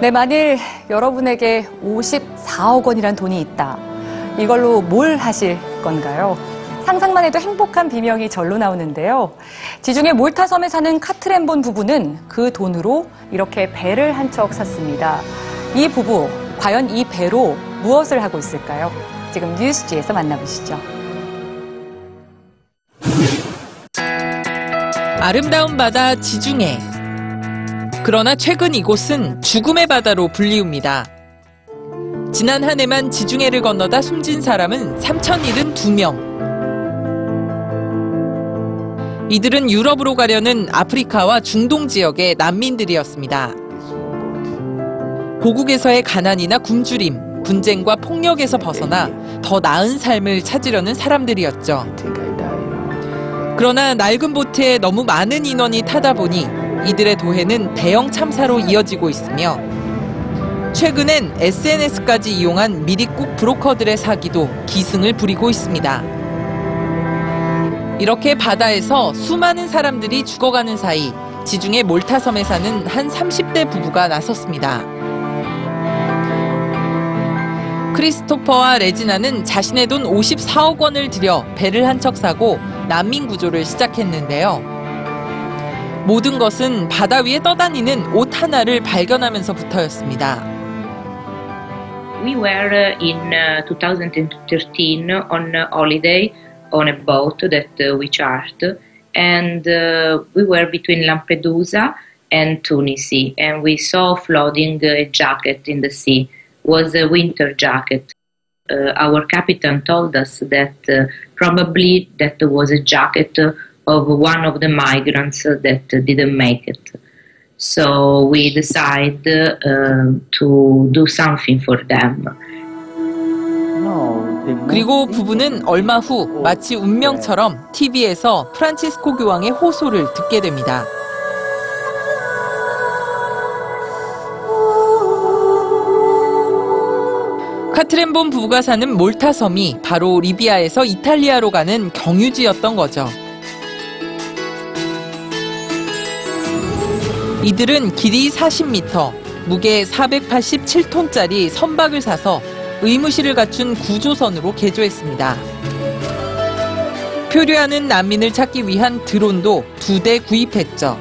네, 만일 여러분에게 54억 원이란 돈이 있다. 이걸로 뭘 하실 건가요? 상상만 해도 행복한 비명이 절로 나오는데요. 지중해 몰타 섬에 사는 카트렌본 부부는 그 돈으로 이렇게 배를 한 척 샀습니다. 이 부부, 과연 이 배로 무엇을 하고 있을까요? 지금 뉴스지에서 만나보시죠. 아름다운 바다 지중해. 그러나 최근 이곳은 죽음의 바다로 불리웁니다. 지난 한 해만 지중해를 건너다 숨진 사람은 3,072명. 이들은 유럽으로 가려는 아프리카와 중동 지역의 난민들이었습니다. 고국에서의 가난이나 굶주림, 분쟁과 폭력에서 벗어나 더 나은 삶을 찾으려는 사람들이었죠. 그러나 낡은 보트에 너무 많은 인원이 타다 보니 이들의 도해는 대형 참사로 이어지고 있으며 최근엔 SNS까지 이용한 미립국 브로커들의 사기도 기승을 부리고 있습니다. 이렇게 바다에서 수많은 사람들이 죽어가는 사이 지중해 몰타 섬에 사는 한 30대 부부가 나섰습니다. 크리스토퍼와 레지나는 자신의 돈 54억 원을 들여 배를 한 척 사고 난민 구조를 시작했는데요. 모든 것은 바다 위에 떠다니는 옷 하나를 발견하면서부터였습니다. We were in 2013 on a holiday on a boat that we chartered, and we were between Lampedusa and Tunisia, and we saw floating a jacket in the sea. It was a winter jacket. Our captain told us that probably that was a jacket of one of the migrants that didn't make it. So we decided to do something for them. 그리고 부부는 얼마 후 마치 운명처럼 TV에서 프란치스코 교황의 호소를 듣게 됩니다. 카트렌본 부부가 사는 몰타 섬이 바로 리비아에서 이탈리아로 가는 경유지였던 거죠. 이들은 길이 40m, 무게 487톤짜리 선박을 사서 의무실을 갖춘 구조선으로 개조했습니다. 표류하는 난민을 찾기 위한 드론도 2대 구입했죠.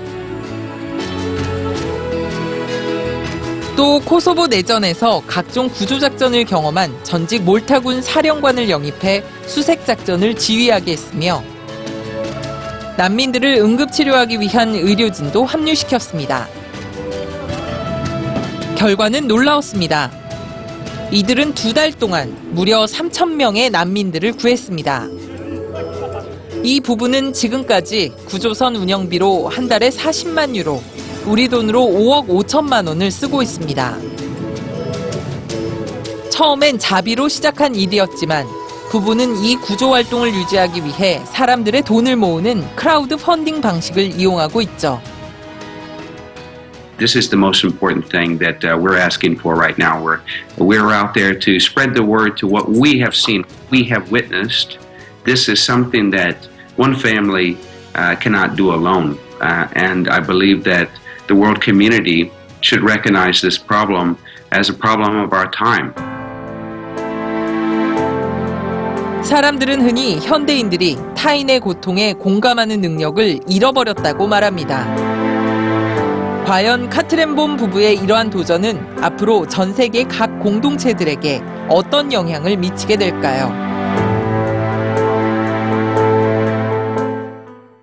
또 코소보 내전에서 각종 구조작전을 경험한 전직 몰타군 사령관을 영입해 수색작전을 지휘하게 했으며 난민들을 응급치료하기 위한 의료진도 합류시켰습니다. 결과는 놀라웠습니다. 이들은 2달 동안 무려 3,000명의 난민들을 구했습니다. 이 부부는 지금까지 구조선 운영비로 한 달에 40만 유로, 우리 돈으로 5억 5천만 원을 쓰고 있습니다. 처음엔 자비로 시작한 일이었지만 부부는 이 구조 활동을 유지하기 위해 사람들의 돈을 모으는 크라우드 펀딩 방식을 이용하고 있죠. This is the most important thing that we're asking for right now. We're out there to spread the word to what we have seen, we have witnessed. This is something that one family cannot do alone. And I believe that the world community should recognize this problem as a problem of our time. 사람들은 흔히 현대인들이 타인의 고통에 공감하는 능력을 잃어버렸다고 말합니다. 과연 카트렌본 부부의 이러한 도전은 앞으로 전 세계 각 공동체들에게 어떤 영향을 미치게 될까요?